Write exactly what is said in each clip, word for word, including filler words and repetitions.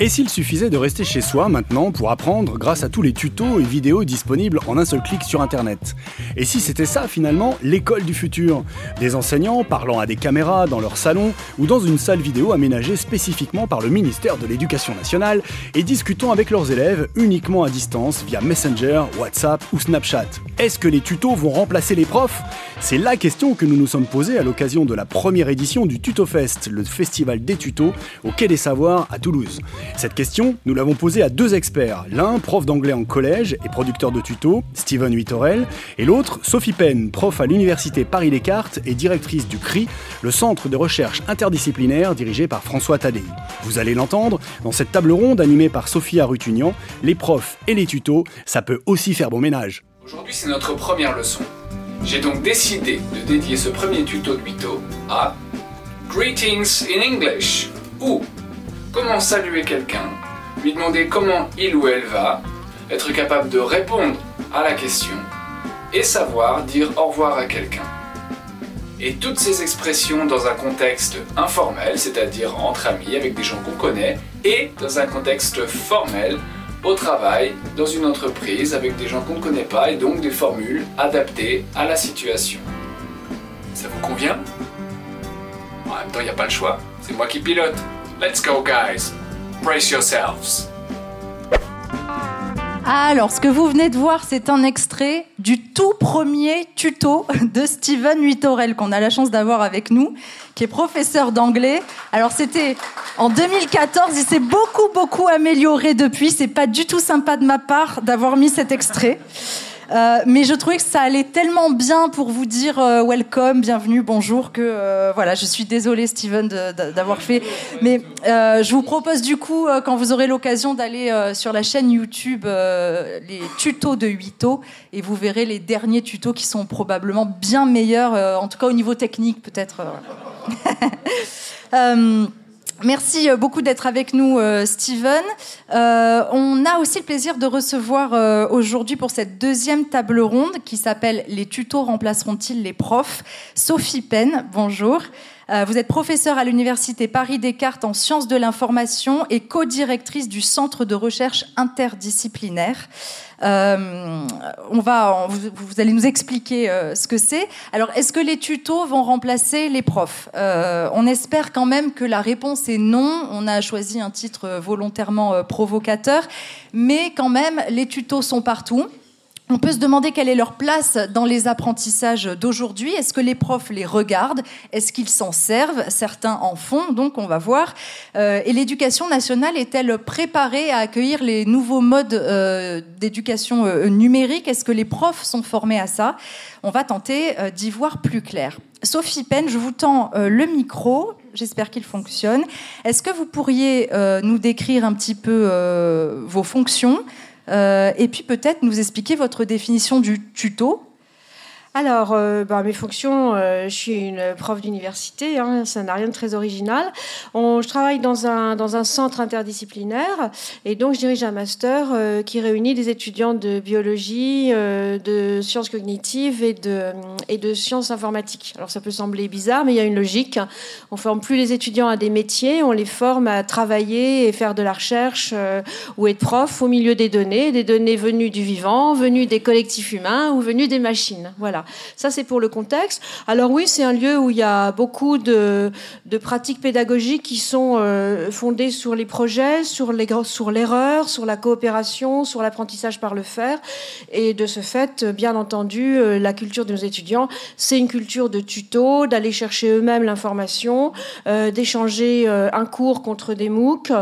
Et s'il suffisait de rester chez soi maintenant pour apprendre grâce à tous les tutos et vidéos disponibles en un seul clic sur Internet? Et si c'était ça finalement l'école du futur? Des enseignants parlant à des caméras dans leur salon ou dans une salle vidéo aménagée spécifiquement par le ministère de l'Éducation nationale et discutant avec leurs élèves uniquement à distance via Messenger, WhatsApp ou Snapchat. Est-ce que les tutos vont remplacer les profs? C'est la question que nous nous sommes posée à l'occasion de la première édition du TutoFest, le festival des tutos au Quai des Savoirs à Toulouse. Cette question, nous l'avons posée à deux experts, l'un prof d'anglais en collège et producteur de tutos, Steven Huitorel, et l'autre Sophie Pène, prof à l'université Paris-Descartes et directrice du C R I, le centre de recherche interdisciplinaire dirigé par François Tadei. Vous allez l'entendre, dans cette table ronde animée par Sophia Rutunian, les profs et les tutos, ça peut aussi faire bon ménage. Aujourd'hui, c'est notre première leçon. J'ai donc décidé de dédier ce premier tuto de Huito à Greetings in English, ou comment saluer quelqu'un, lui demander comment il ou elle va, être capable de répondre à la question et savoir dire au revoir à quelqu'un. Et toutes ces expressions dans un contexte informel, c'est-à-dire entre amis, avec des gens qu'on connaît, et dans un contexte formel, au travail, dans une entreprise, avec des gens qu'on ne connaît pas, et donc des formules adaptées à la situation. Ça vous convient ? En même temps, il n'y a pas le choix, c'est moi qui pilote. Let's go guys, brace yourselves. Alors, ce que vous venez de voir, c'est un extrait du tout premier tuto de Steven Huitorel qu'on a la chance d'avoir avec nous, qui est professeur d'anglais. Alors, c'était en deux mille quatorze, il s'est beaucoup, beaucoup amélioré depuis. C'est pas du tout sympa de ma part d'avoir mis cet extrait. Euh, mais je trouvais que ça allait tellement bien pour vous dire euh, welcome, bienvenue, bonjour que euh, voilà, je suis désolée Steven de, de, d'avoir fait, mais euh, je vous propose du coup euh, quand vous aurez l'occasion d'aller euh, sur la chaîne YouTube euh, les tutos de Huito et vous verrez les derniers tutos qui sont probablement bien meilleurs, euh, en tout cas au niveau technique peut-être. Euh. euh, Merci beaucoup d'être avec nous, Steven. Euh, on a aussi le plaisir de recevoir euh, aujourd'hui pour cette deuxième table ronde qui s'appelle « Les tutos remplaceront-ils les profs ?». Sophie Pène, bonjour. Euh, vous êtes professeure à l'université Paris-Descartes en sciences de l'information et co-directrice du centre de recherche interdisciplinaire. Euh, on va, on, vous, vous allez nous expliquer euh, ce que c'est. Alors, est-ce que les tutos vont remplacer les profs ? euh, On espère quand même que la réponse est non. On a choisi un titre volontairement euh, provocateur, mais quand même, les tutos sont partout. On peut se demander quelle est leur place dans les apprentissages d'aujourd'hui. Est-ce que les profs les regardent ? Est-ce qu'ils s'en servent ? Certains en font, donc on va voir. Euh, et l'éducation nationale est-elle préparée à accueillir les nouveaux modes euh, d'éducation euh, numérique ? Est-ce que les profs sont formés à ça ? On va tenter euh, d'y voir plus clair. Sophie Pène, je vous tends euh, le micro. J'espère qu'il fonctionne. Est-ce que vous pourriez euh, nous décrire un petit peu euh, vos fonctions ? Euh, et puis peut-être nous expliquer votre définition du tuto. Alors, euh, bah, mes fonctions, euh, je suis une prof d'université, hein, ça n'a rien de très original. On, je travaille dans un, dans un centre interdisciplinaire et donc je dirige un master euh, qui réunit des étudiants de biologie, euh, de sciences cognitives et de, et de sciences informatiques. Alors ça peut sembler bizarre, mais il y a une logique. On ne forme plus les étudiants à des métiers, on les forme à travailler et faire de la recherche euh, ou être prof au milieu des données, des données venues du vivant, venues des collectifs humains ou venues des machines. Voilà. Ça, c'est pour le contexte. Alors oui, c'est un lieu où il y a beaucoup de, de pratiques pédagogiques qui sont euh, fondées sur les projets, sur, les, sur l'erreur, sur la coopération, sur l'apprentissage par le faire. Et de ce fait, bien entendu, euh, la culture de nos étudiants, c'est une culture de tuto, d'aller chercher eux-mêmes l'information, euh, d'échanger euh, un cours contre des MOOC.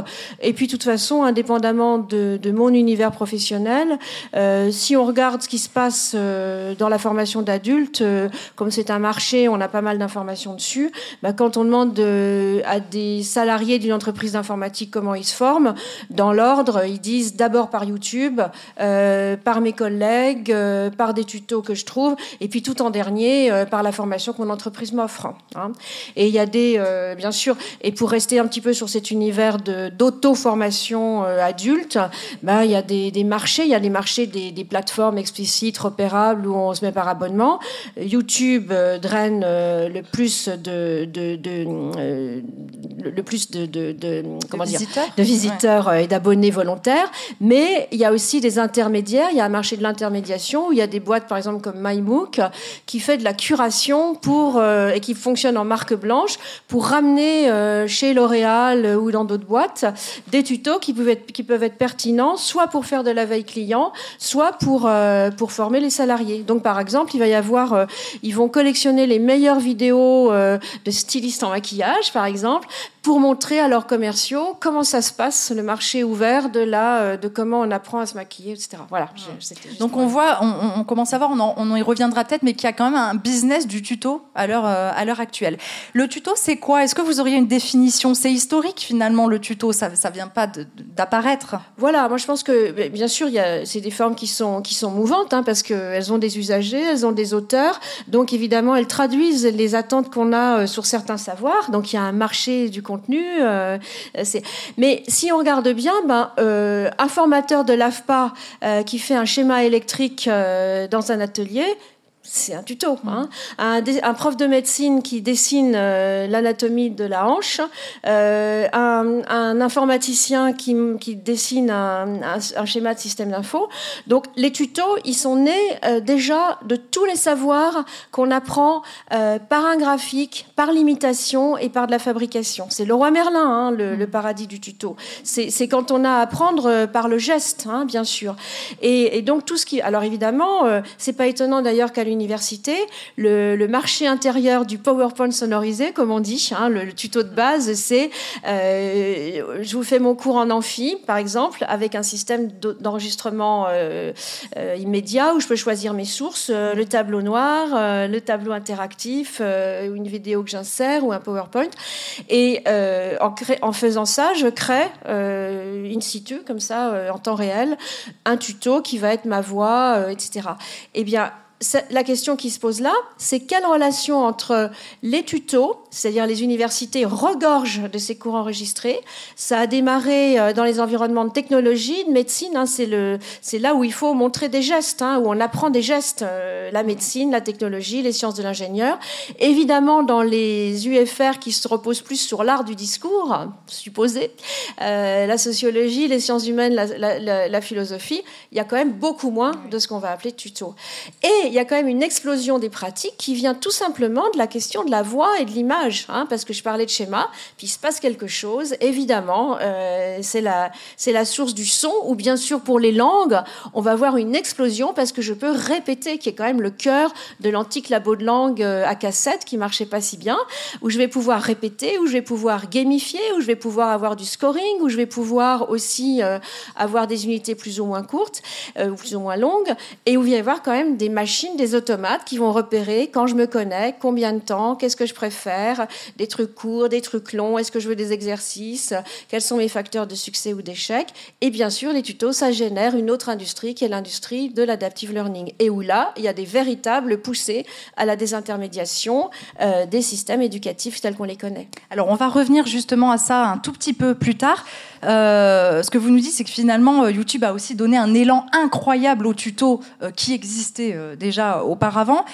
Et puis, de toute façon, indépendamment de, de mon univers professionnel, euh, si on regarde ce qui se passe euh, dans la formation d'adultes, euh, comme c'est un marché, on a pas mal d'informations dessus. Bah, quand on demande euh, à des salariés d'une entreprise d'informatique comment ils se forment, dans l'ordre, ils disent d'abord par YouTube, euh, par mes collègues, euh, par des tutos que je trouve, et puis tout en dernier, euh, par la formation que mon entreprise m'offre. Hein. Et il y a des, euh, bien sûr, et pour rester un petit peu sur cet univers de, d'auto-formation euh, adulte, bah, il y a des, des marchés, il y a les marchés des, des plateformes explicites, repérables, où on se met par abonnement. finalement. YouTube draine le plus de, de, de le plus de, de, de comment de dire visiteurs. de visiteurs ouais. et d'abonnés volontaires. Mais il y a aussi des intermédiaires. Il y a un marché de l'intermédiation où il y a des boîtes, par exemple comme MyMook, qui fait de la curation pour euh, et qui fonctionne en marque blanche pour ramener euh, chez L'Oréal ou dans d'autres boîtes des tutos qui peuvent être qui peuvent être pertinents, soit pour faire de la veille client, soit pour euh, pour former les salariés. Donc par exemple, il va y avoir euh, ils vont collectionner les meilleures vidéos euh, de stylistes en maquillage, par exemple, pour montrer à leurs commerciaux comment ça se passe, le marché ouvert, de là, de comment on apprend à se maquiller, et cetera. Voilà. Ouais. Donc on voit, on, on commence à voir, on, en, on y reviendra peut-être, mais qu'il y a quand même un business du tuto à l'heure, à l'heure actuelle. Le tuto, c'est quoi ? Est-ce que vous auriez une définition ? C'est historique, finalement, le tuto, ça ne vient pas de, d'apparaître. Voilà, moi je pense que, bien sûr, il y a, c'est des formes qui sont, qui sont mouvantes, hein, parce qu'elles ont des usagers, elles ont des auteurs, donc évidemment, elles traduisent les attentes qu'on a sur certains savoirs, donc il y a un marché du contenu. Contenu, euh, c'est... Mais si on regarde bien, ben, euh, un formateur de l'A F P A euh, qui fait un schéma électrique euh, dans un atelier, c'est un tuto. Hein. Un, un prof de médecine qui dessine euh, l'anatomie de la hanche, euh, un, un informaticien qui, qui dessine un, un, un schéma de système d'info. Donc les tutos, ils sont nés euh, déjà de tous les savoirs qu'on apprend euh, par un graphique, par l'imitation et par de la fabrication. C'est Leroy Merlin, hein, le, le paradis du tuto. C'est, c'est quand on a à apprendre euh, par le geste, hein, bien sûr. Et, et donc tout ce qui... Alors évidemment, euh, c'est pas étonnant d'ailleurs qu'à l'université, Le, le marché intérieur du PowerPoint sonorisé, comme on dit, hein, le, le tuto de base, c'est euh, je vous fais mon cours en amphi, par exemple, avec un système d'enregistrement euh, euh, immédiat où je peux choisir mes sources, euh, le tableau noir, euh, le tableau interactif, euh, une vidéo que j'insère ou un PowerPoint. Et euh, en, cré... en faisant ça, je crée euh, in situ, comme ça, euh, en temps réel, un tuto qui va être ma voix, euh, et cetera. Eh bien, la question qui se pose là, c'est quelle relation entre les tutos, c'est-à-dire les universités regorgent de ces cours enregistrés. Ça a démarré dans les environnements de technologie, de médecine. Hein, c'est, le, c'est là où il faut montrer des gestes, hein, où on apprend des gestes. Euh, la médecine, la technologie, les sciences de l'ingénieur. Évidemment, dans les U F R qui se reposent plus sur l'art du discours, supposé, euh, la sociologie, les sciences humaines, la, la, la, la philosophie, il y a quand même beaucoup moins de ce qu'on va appeler tuto. Et il y a quand même une explosion des pratiques qui vient tout simplement de la question de la voix et de l'image, hein, parce que je parlais de schéma, puis il se passe quelque chose, évidemment, euh, c'est, la, c'est la source du son, ou bien sûr pour les langues, on va voir une explosion parce que je peux répéter, qui est quand même le cœur de l'antique labo de langue à cassette qui marchait pas si bien, où je vais pouvoir répéter, où je vais pouvoir gamifier, où je vais pouvoir avoir du scoring, où je vais pouvoir aussi euh, avoir des unités plus ou moins courtes, euh, plus ou moins longues, et où il va y avoir quand même des machines des automates qui vont repérer quand je me connecte, combien de temps, qu'est-ce que je préfère, des trucs courts, des trucs longs, est-ce que je veux des exercices, quels sont mes facteurs de succès ou d'échec. Et bien sûr, les tutos, ça génère une autre industrie qui est l'industrie de l'adaptive learning, et où là, il y a des véritables poussées à la désintermédiation euh, des systèmes éducatifs tels qu'on les connaît. Alors, on va revenir justement à ça un tout petit peu plus tard. Euh, ce que vous nous dites, c'est que finalement, YouTube a aussi donné un élan incroyable aux tutos euh, qui existaient euh, déjà. déjà auparavant.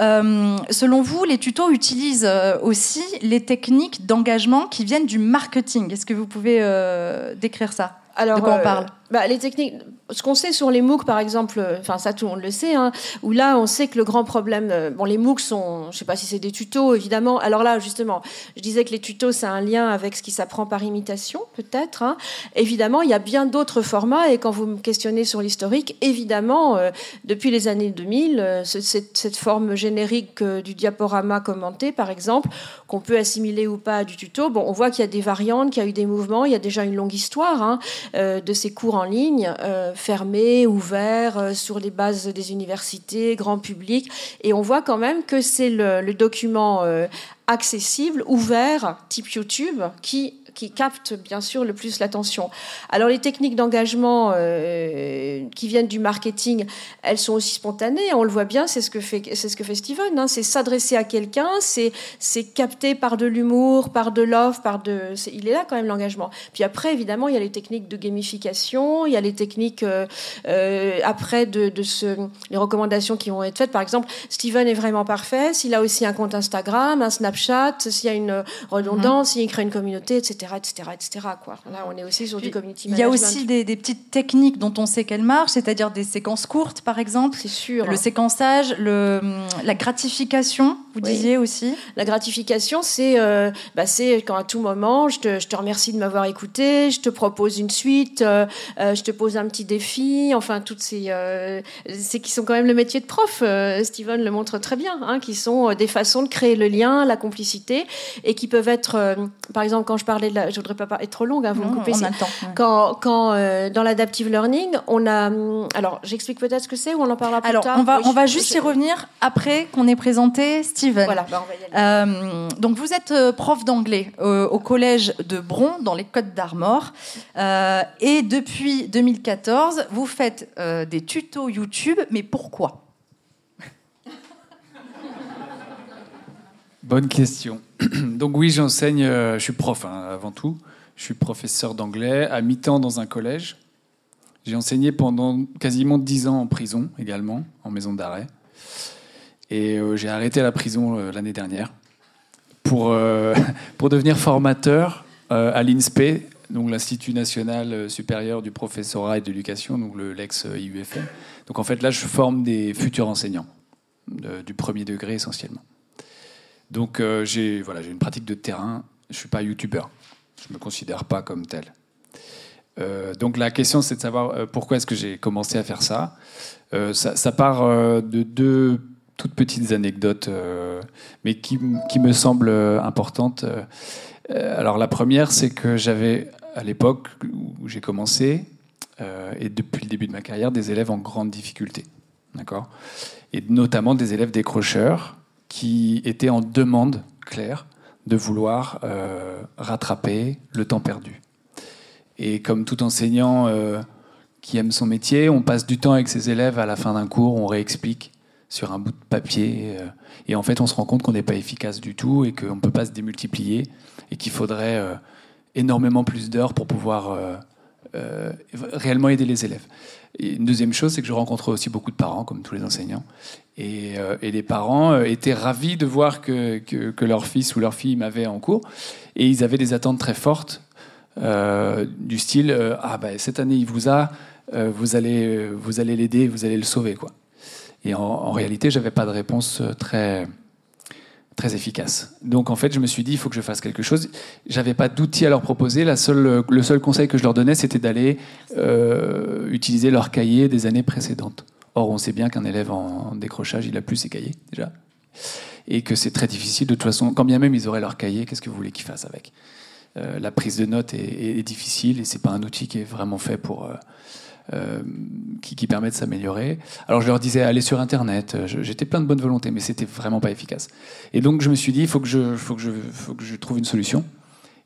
Euh, selon vous, les tutos utilisent aussi les techniques d'engagement qui viennent du marketing. Est-ce que vous pouvez euh, décrire ça ? Alors, de quoi on parle ? euh, bah, les techniques... Ce qu'on sait sur les MOOC, par exemple, enfin ça tout le monde le sait, hein, où là on sait que le grand problème, bon les MOOC sont, je sais pas si c'est des tutos évidemment. Alors là justement, je disais que les tutos c'est un lien avec ce qui s'apprend par imitation peut-être. Hein. Évidemment il y a bien d'autres formats et quand vous me questionnez sur l'historique, évidemment euh, depuis les années deux mille, euh, cette, cette forme générique euh, du diaporama commenté par exemple, qu'on peut assimiler ou pas à du tuto, bon on voit qu'il y a des variantes, qu'il y a eu des mouvements, il y a déjà une longue histoire hein, euh, de ces cours en ligne. Euh, fermé, ouvert, euh, sur les bases des universités, grand public. Et on voit quand même que c'est le, le document euh, accessible, ouvert, type YouTube, qui qui captent bien sûr le plus l'attention. Alors les techniques d'engagement euh, qui viennent du marketing, elles sont aussi spontanées, on le voit bien, c'est ce que fait, c'est ce que fait Steven, hein, c'est s'adresser à quelqu'un, c'est, c'est capter par de l'humour, par de love, par de... C'est, il est là quand même l'engagement. Puis après, évidemment, il y a les techniques de gamification, il y a les techniques euh, euh, après de, de ce, les recommandations qui vont être faites. Par exemple, Steven est vraiment parfait, s'il a aussi un compte Instagram, un Snapchat, s'il y a une redondance, mmh. s'il crée une communauté, et cetera Etc, etc, quoi. Là, on est aussi sur Puis, du community management. Il y a aussi des, des petites techniques dont on sait qu'elles marchent, c'est-à-dire des séquences courtes, par exemple. C'est sûr. Le séquençage, le, la gratification, vous oui. disiez aussi. La gratification, c'est, euh, bah, c'est quand à tout moment, je te, je te remercie de m'avoir écouté, je te propose une suite, euh, euh, je te pose un petit défi, enfin, toutes ces... Euh, c'est qui sont quand même le métier de prof, euh, Steven le montre très bien, hein, qui sont des façons de créer le lien, la complicité, et qui peuvent être, euh, par exemple, quand je parlais de la... Je ne voudrais pas être trop longue, hein, vous non, me coupez. On a le temps, ouais. Quand, quand euh, dans l'adaptive learning, on a. Alors, j'explique peut-être ce que c'est ou on en parlera plus alors, tard. Alors, on va, oui, on va je, juste je... y revenir après qu'on ait présenté Steven. Voilà. Bah, on va y aller. Euh, donc, vous êtes prof d'anglais euh, au collège de Bron, dans les Côtes d'Armor, euh, et depuis deux mille quatorze, vous faites euh, des tutos YouTube. Mais pourquoi ? Bonne question. Donc oui, j'enseigne, euh, je suis prof hein, avant tout. Je suis professeur d'anglais à mi-temps dans un collège. J'ai enseigné pendant quasiment dix ans en prison également, en maison d'arrêt. Et euh, j'ai arrêté la prison euh, l'année dernière pour, euh, pour devenir formateur euh, à l'I N S P E, donc l'Institut National Supérieur du Professorat et de l'Éducation, donc le, l'ex-I U F M. Donc en fait là, je forme des futurs enseignants, de, du premier degré essentiellement. Donc euh, j'ai, voilà, j'ai une pratique de terrain, je ne suis pas youtubeur, je ne me considère pas comme tel. Euh, donc la question c'est de savoir euh, pourquoi est-ce que j'ai commencé à faire ça. Euh, ça, ça part euh, de deux toutes petites anecdotes, euh, mais qui, qui me semblent importantes. Euh, alors la première c'est que j'avais à l'époque où j'ai commencé, euh, et depuis le début de ma carrière, des élèves en grande difficulté, d'accord ? Et notamment des élèves décrocheurs, qui étaient en demande claire de vouloir euh, rattraper le temps perdu. Et comme tout enseignant euh, qui aime son métier, on passe du temps avec ses élèves à la fin d'un cours, on réexplique sur un bout de papier, euh, et en fait on se rend compte qu'on n'est pas efficace du tout, et qu'on ne peut pas se démultiplier, et qu'il faudrait euh, énormément plus d'heures pour pouvoir euh, euh, réellement aider les élèves. Et une deuxième chose, c'est que je rencontre aussi beaucoup de parents, comme tous les enseignants, Et, euh, et les parents euh, étaient ravis de voir que, que, que leur fils ou leur fille m'avait en cours. Et ils avaient des attentes très fortes, euh, du style euh, « Ah ben, cette année, il vous a, euh, vous allez, euh, vous allez l'aider, vous allez le sauver. » quoi. Et en, en réalité, je n'avais pas de réponse très, très efficace. Donc en fait, je me suis dit « Il faut que je fasse quelque chose. » Je n'avais pas d'outils à leur proposer. La seule, le seul conseil que je leur donnais, c'était d'aller euh, utiliser leur cahier des années précédentes. Or, on sait bien qu'un élève en décrochage, il n'a plus ses cahiers, déjà. Et que c'est très difficile. De toute façon, quand bien même ils auraient leur cahier, qu'est-ce que vous voulez qu'ils fassent avec ? euh, La prise de notes est, est, est difficile, et ce n'est pas un outil qui est vraiment fait pour... Euh, euh, qui, qui permet de s'améliorer. Alors, je leur disais, allez sur Internet. Je, j'étais plein de bonne volonté, mais ce n'était vraiment pas efficace. Et donc, je me suis dit, il faut, faut, faut que je trouve une solution.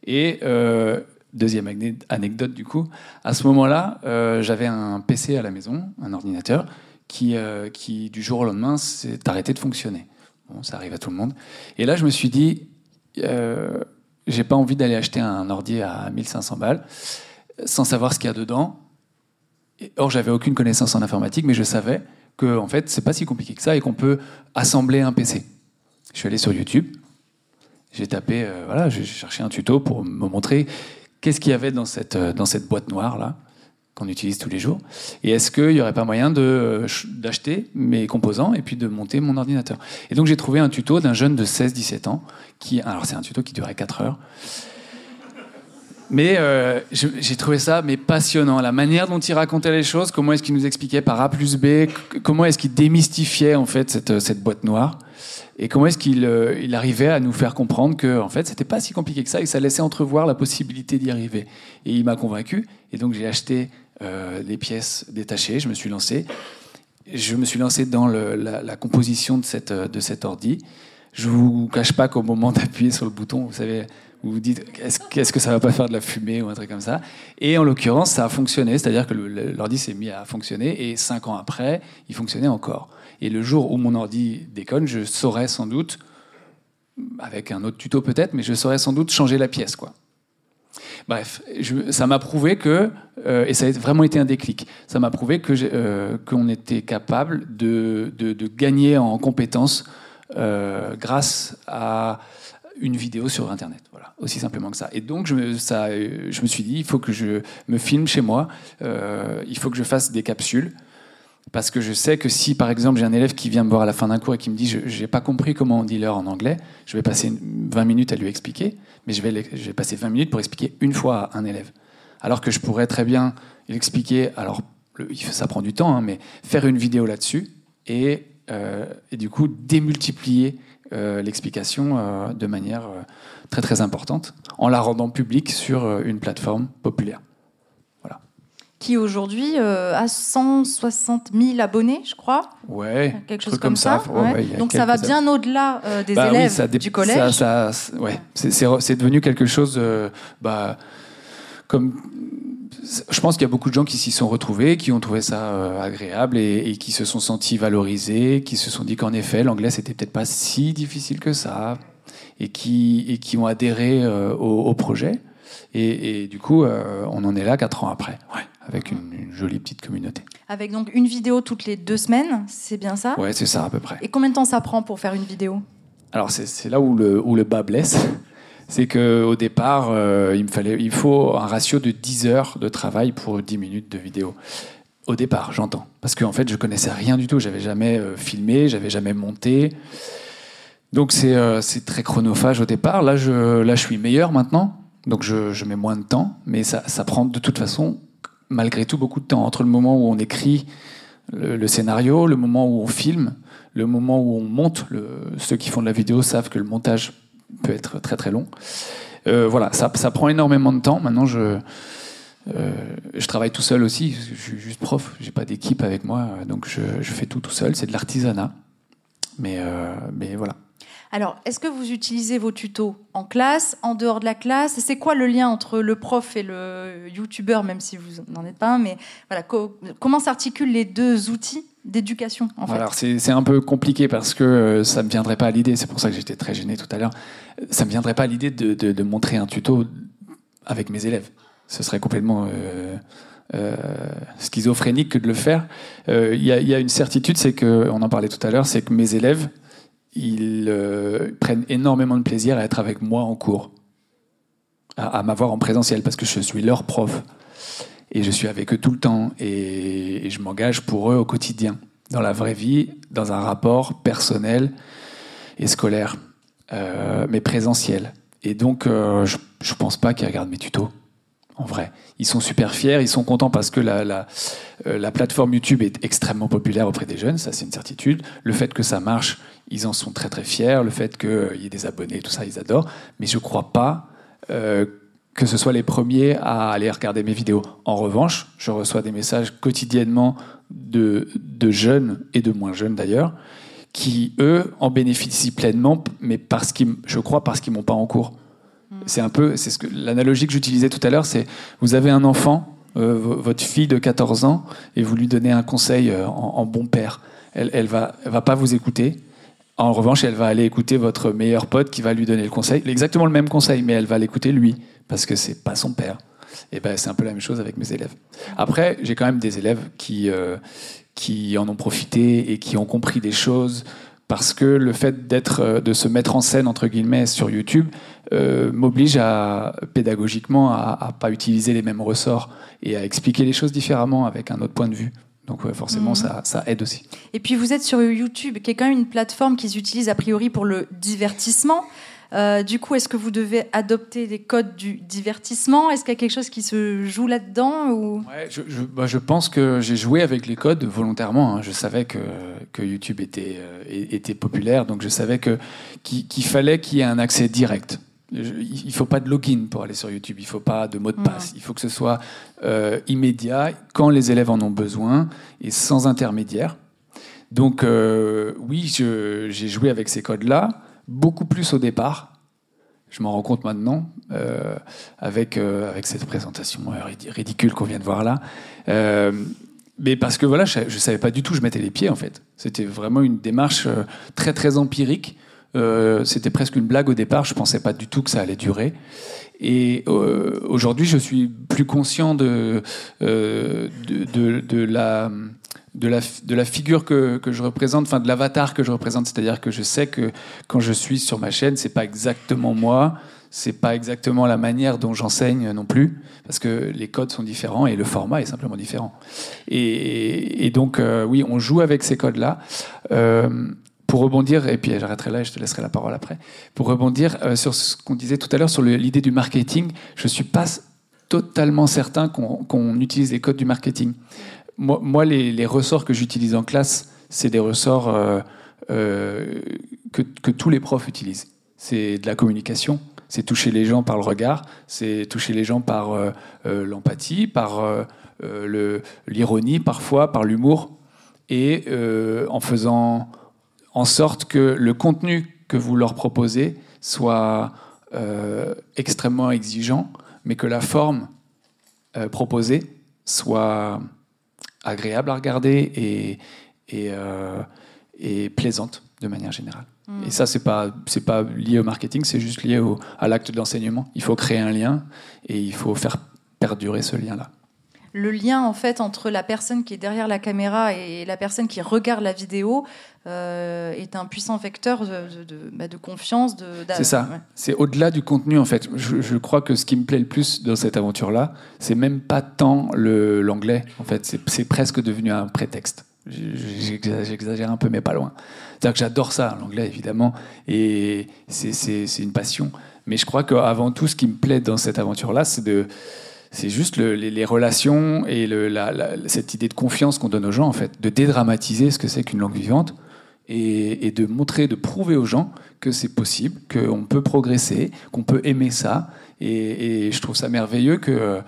Et... Euh, Deuxième anecdote, du coup. À ce moment-là, euh, j'avais un P C à la maison, un ordinateur, qui, euh, qui du jour au lendemain, s'est arrêté de fonctionner. Bon, ça arrive à tout le monde. Et là, je me suis dit, euh, j'ai pas envie d'aller acheter un ordi à mille cinq cents balles, sans savoir ce qu'il y a dedans. Et, or, j'avais aucune connaissance en informatique, mais je savais que, en fait, c'est pas si compliqué que ça et qu'on peut assembler un P C. Je suis allé sur YouTube, j'ai tapé, euh, voilà, j'ai cherché un tuto pour me montrer. Qu'est-ce qu'il y avait dans cette, dans cette boîte noire là, qu'on utilise tous les jours ? Et est-ce qu'il n'y aurait pas moyen de, d'acheter mes composants et puis de monter mon ordinateur ? Et donc j'ai trouvé un tuto d'un jeune de seize dix-sept ans. Qui, alors c'est un tuto qui durait quatre heures. Mais euh, je, j'ai trouvé ça mais passionnant. La manière dont il racontait les choses, comment est-ce qu'il nous expliquait par A plus B, comment est-ce qu'il démystifiait en fait cette, cette boîte noire ? Et comment est-ce qu'il euh, il arrivait à nous faire comprendre que, en fait, c'était pas si compliqué que ça et que ça laissait entrevoir la possibilité d'y arriver. Et il m'a convaincu. Et donc, j'ai acheté euh, les pièces détachées. Je me suis lancé. Je me suis lancé dans le, la, la composition de, cette, de cet ordi. Je vous cache pas qu'au moment d'appuyer sur le bouton, vous savez, vous vous dites est-ce, est-ce que ça va pas faire de la fumée ou un truc comme ça. Et en l'occurrence, ça a fonctionné, c'est-à-dire que le, le, l'ordi s'est mis à fonctionner et cinq ans après, il fonctionnait encore. Et le jour où mon ordi déconne, je saurais sans doute, avec un autre tuto peut-être, mais je saurais sans doute changer la pièce, quoi. Bref, je, ça m'a prouvé que, euh, et ça a vraiment été un déclic, ça m'a prouvé que euh, qu'on était capable de, de, de gagner en compétences euh, grâce à une vidéo sur Internet. Voilà, aussi simplement que ça. Et donc, je me, ça, je me suis dit, il faut que je me filme chez moi, euh, il faut que je fasse des capsules, parce que je sais que si, par exemple, j'ai un élève qui vient me voir à la fin d'un cours et qui me dit « je n'ai pas compris comment on dit l'heure en anglais », je vais passer vingt minutes à lui expliquer, mais je vais, je vais passer vingt minutes pour expliquer une fois à un élève. Alors que je pourrais très bien l'expliquer, alors le, ça prend du temps, hein, mais faire une vidéo là-dessus et, euh, et du coup démultiplier euh, l'explication euh, de manière euh, très très importante en la rendant publique sur euh, une plateforme populaire. Qui aujourd'hui euh, a cent soixante mille abonnés, je crois. Ouais. Quelque chose comme ça. ça. Ouais. Ouais, donc ça va bien au-delà euh, des bah, élèves oui, ça dé... du collège. Ça, ça, c'est... Ouais. C'est, c'est, c'est devenu quelque chose. Euh, bah, comme je pense qu'il y a beaucoup de gens qui s'y sont retrouvés, qui ont trouvé ça euh, agréable et, et qui se sont sentis valorisés, qui se sont dit qu'en effet l'anglais c'était peut-être pas si difficile que ça, et qui et qui ont adhéré euh, au, au projet. Et, et du coup, euh, on en est là quatre ans après, ouais, avec une, une jolie petite communauté. Avec donc une vidéo toutes les deux semaines, c'est bien ça ? Ouais, c'est ça à peu près. Et combien de temps ça prend pour faire une vidéo ? Alors c'est, c'est là où le, où le bas blesse, c'est qu'au départ, euh, il me fallait, il faut un ratio de dix heures de travail pour dix minutes de vidéo. Au départ, j'entends, parce qu'en fait, je connaissais rien du tout, j'avais jamais euh, filmé, j'avais jamais monté. Donc c'est, euh, c'est très chronophage au départ. Là, je, là, je suis meilleur maintenant. Donc je, je mets moins de temps, mais ça, ça prend de toute façon, malgré tout, beaucoup de temps. Entre le moment où on écrit le, le scénario, le moment où on filme, le moment où on monte, le, ceux qui font de la vidéo savent que le montage peut être très très long. Euh, voilà, ça, ça prend énormément de temps. Maintenant, je, euh, je travaille tout seul aussi. Je suis juste prof, j'ai pas d'équipe avec moi, donc je, je fais tout tout seul. C'est de l'artisanat, mais, euh, mais voilà. Alors, est-ce que vous utilisez vos tutos en classe, en dehors de la classe ? C'est quoi le lien entre le prof et le youtubeur, même si vous n'en êtes pas un, mais voilà, co- comment s'articulent les deux outils d'éducation en fait ? Alors, c'est, c'est un peu compliqué parce que euh, ça ne me viendrait pas à l'idée, c'est pour ça que j'étais très gêné tout à l'heure, ça ne me viendrait pas à l'idée de, de, de montrer un tuto avec mes élèves. Ce serait complètement euh, euh, schizophrénique que de le faire. Il euh, y, y a une certitude, c'est que, on en parlait tout à l'heure, c'est que mes élèves... ils euh, prennent énormément de plaisir à être avec moi en cours, à, à m'avoir en présentiel, parce que je suis leur prof, et je suis avec eux tout le temps, et, et je m'engage pour eux au quotidien, dans la vraie vie, dans un rapport personnel et scolaire, euh, mais présentiel. Et donc, euh, je ne pense pas qu'ils regardent mes tutos, en vrai. Ils sont super fiers, ils sont contents parce que la, la, euh, la plateforme YouTube est extrêmement populaire auprès des jeunes, ça c'est une certitude. Le fait que ça marche, ils en sont très très fiers, le fait qu'il euh, y ait des abonnés, tout ça, ils adorent. Mais je ne crois pas euh, que ce soit les premiers à aller regarder mes vidéos. En revanche, je reçois des messages quotidiennement de, de jeunes, et de moins jeunes d'ailleurs, qui, eux, en bénéficient pleinement, mais parce qu'ils, je crois parce qu'ils ne m'ont pas en cours. Mmh. C'est un peu, c'est ce que, l'analogie que j'utilisais tout à l'heure, c'est vous avez un enfant, euh, votre fille de quatorze ans, et vous lui donnez un conseil euh, en, en bon père. Elle ne elle va, elle va pas vous écouter. En revanche, elle va aller écouter votre meilleur pote qui va lui donner le conseil, exactement le même conseil, mais elle va l'écouter lui, parce que c'est pas son père. Et ben, c'est un peu la même chose avec mes élèves. Après, j'ai quand même des élèves qui, euh, qui en ont profité et qui ont compris des choses, parce que le fait d'être, de se mettre en scène, entre guillemets, sur YouTube, euh, m'oblige à, pédagogiquement à, à pas utiliser les mêmes ressorts et à expliquer les choses différemment avec un autre point de vue. Donc ouais, forcément, mmh. ça, ça aide aussi. Et puis, vous êtes sur YouTube, qui est quand même une plateforme qu'ils utilisent a priori pour le divertissement. Euh, du coup, est-ce que vous devez adopter les codes du divertissement ? Est-ce qu'il y a quelque chose qui se joue là-dedans ou... ouais, je, je, bah, je pense que j'ai joué avec les codes volontairement. Hein. Je savais que, que YouTube était, euh, était populaire, donc je savais que, qu'il, qu'il fallait qu'il y ait un accès direct. Je, il ne faut pas de login pour aller sur YouTube, il ne faut pas de mot de passe, il faut que ce soit euh, immédiat, quand les élèves en ont besoin, et sans intermédiaire. Donc euh, oui, je, j'ai joué avec ces codes-là, beaucoup plus au départ. Je m'en rends compte maintenant, euh, avec, euh, avec cette présentation ridicule qu'on vient de voir là. Euh, mais parce que voilà, je ne savais pas du tout où je mettais les pieds, en fait. C'était vraiment une démarche très, très empirique. Euh, c'était presque une blague au départ. Je ne pensais pas du tout que ça allait durer. Et euh, aujourd'hui, je suis plus conscient de, euh, de, de, de la... De la, de la figure que, que je représente, enfin de l'avatar que je représente, c'est-à-dire que je sais que quand je suis sur ma chaîne, c'est pas exactement moi, c'est pas exactement la manière dont j'enseigne non plus, parce que les codes sont différents et le format est simplement différent. Et, et donc, euh, oui, on joue avec ces codes-là. Euh, pour rebondir, et puis j'arrêterai là et je te laisserai la parole après, pour rebondir euh, sur ce qu'on disait tout à l'heure, sur le, l'idée du marketing, je suis pas totalement certain qu'on, qu'on utilise les codes du marketing. Moi, moi les, les ressorts que j'utilise en classe, c'est des ressorts euh, euh, que, que tous les profs utilisent. C'est de la communication, c'est toucher les gens par le regard, c'est toucher les gens par euh, euh, l'empathie, par euh, le, l'ironie parfois, par l'humour, et euh, en faisant en sorte que le contenu que vous leur proposez soit euh, extrêmement exigeant, mais que la forme euh, proposée soit... agréable à regarder et, et, euh, et plaisante de manière générale. Mmh. Et ça, c'est pas, c'est pas lié au marketing, c'est juste lié au, à l'acte d'enseignement. Il faut créer un lien et il faut faire perdurer ce lien-là. Le lien, en fait, entre la personne qui est derrière la caméra et la personne qui regarde la vidéo euh, est un puissant vecteur de, de, de confiance. De, c'est ça. Ouais. C'est au-delà du contenu, en fait. Je, je crois que ce qui me plaît le plus dans cette aventure-là, c'est même pas tant le, l'anglais, en fait. C'est, c'est presque devenu un prétexte. J'exagère un peu, mais pas loin. C'est-à-dire que j'adore ça, l'anglais, évidemment, et c'est, c'est, c'est une passion. Mais je crois qu'avant tout, ce qui me plaît dans cette aventure-là, c'est de... C'est juste le, les, les relations et le, la, la, cette idée de confiance qu'on donne aux gens, en fait, de dédramatiser ce que c'est qu'une langue vivante et, et de montrer, de prouver aux gens que c'est possible, qu'on peut progresser, qu'on peut aimer ça. Et, et je trouve ça merveilleux que,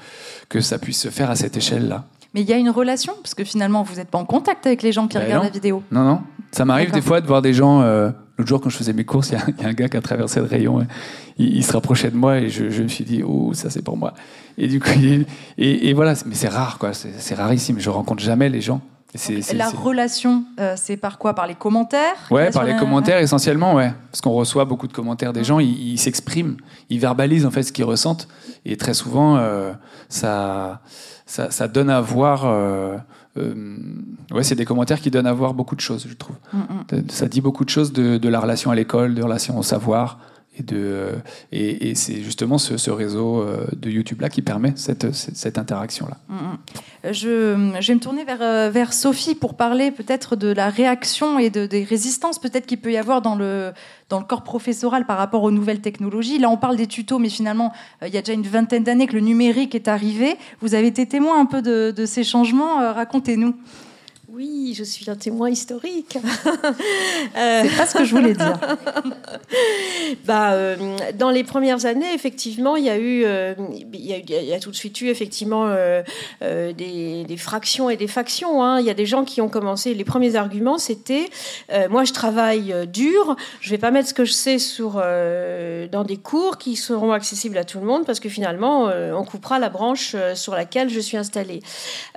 que ça puisse se faire à cette échelle-là. Mais il y a une relation, parce que finalement, vous n'êtes pas en contact avec les gens qui ben regardent non. la vidéo. Non, non. Ça m'arrive D'accord. des fois de voir des gens... Euh, l'autre jour, quand je faisais mes courses, il y, y a un gars qui a traversé le rayon. Il, il se rapprochait de moi et je, je me suis dit « Oh, ça, c'est pour moi ». Et du coup, il, et, et voilà. Mais c'est rare, quoi. C'est, c'est rarissime. Je rencontre jamais les gens. C'est, Donc, c'est, la c'est... relation, euh, c'est par quoi ? Par les commentaires ? Ouais, par les la... commentaires, essentiellement, ouais. Parce qu'on reçoit beaucoup de commentaires des gens. Ils, ils s'expriment. Ils verbalisent, en fait, ce qu'ils ressentent. Et très souvent, euh, ça, ça, ça donne à voir... Euh, Euh, ouais, c'est des commentaires qui donnent à voir beaucoup de choses, je trouve. Mm-hmm. Ça dit beaucoup de choses de, de la relation à l'école, de la relation au savoir, et, de, et, et c'est justement ce, ce réseau de YouTube-là qui permet cette, cette, cette interaction-là. Mm-hmm. Je, je vais me tourner vers, vers Sophie pour parler peut-être de la réaction et de, des résistances peut-être qu'il peut y avoir dans le, dans le corps professoral par rapport aux nouvelles technologies. Là, on parle des tutos, mais finalement, il y a déjà une vingtaine d'années que le numérique est arrivé. Vous avez été témoin un peu de, de ces changements. Euh, racontez-nous. Oui, je suis un témoin historique. euh... C'est pas ce que je voulais dire. bah, euh, dans les premières années, effectivement, il y a eu, euh, il y a, il y a tout de suite eu effectivement euh, euh, des, des fractions et des factions. Hein. Il y a des gens qui ont commencé. Les premiers arguments, c'était euh, moi, je travaille dur. Je vais pas mettre ce que je sais sur euh, dans des cours qui seront accessibles à tout le monde parce que finalement, euh, on coupera la branche sur laquelle je suis installée.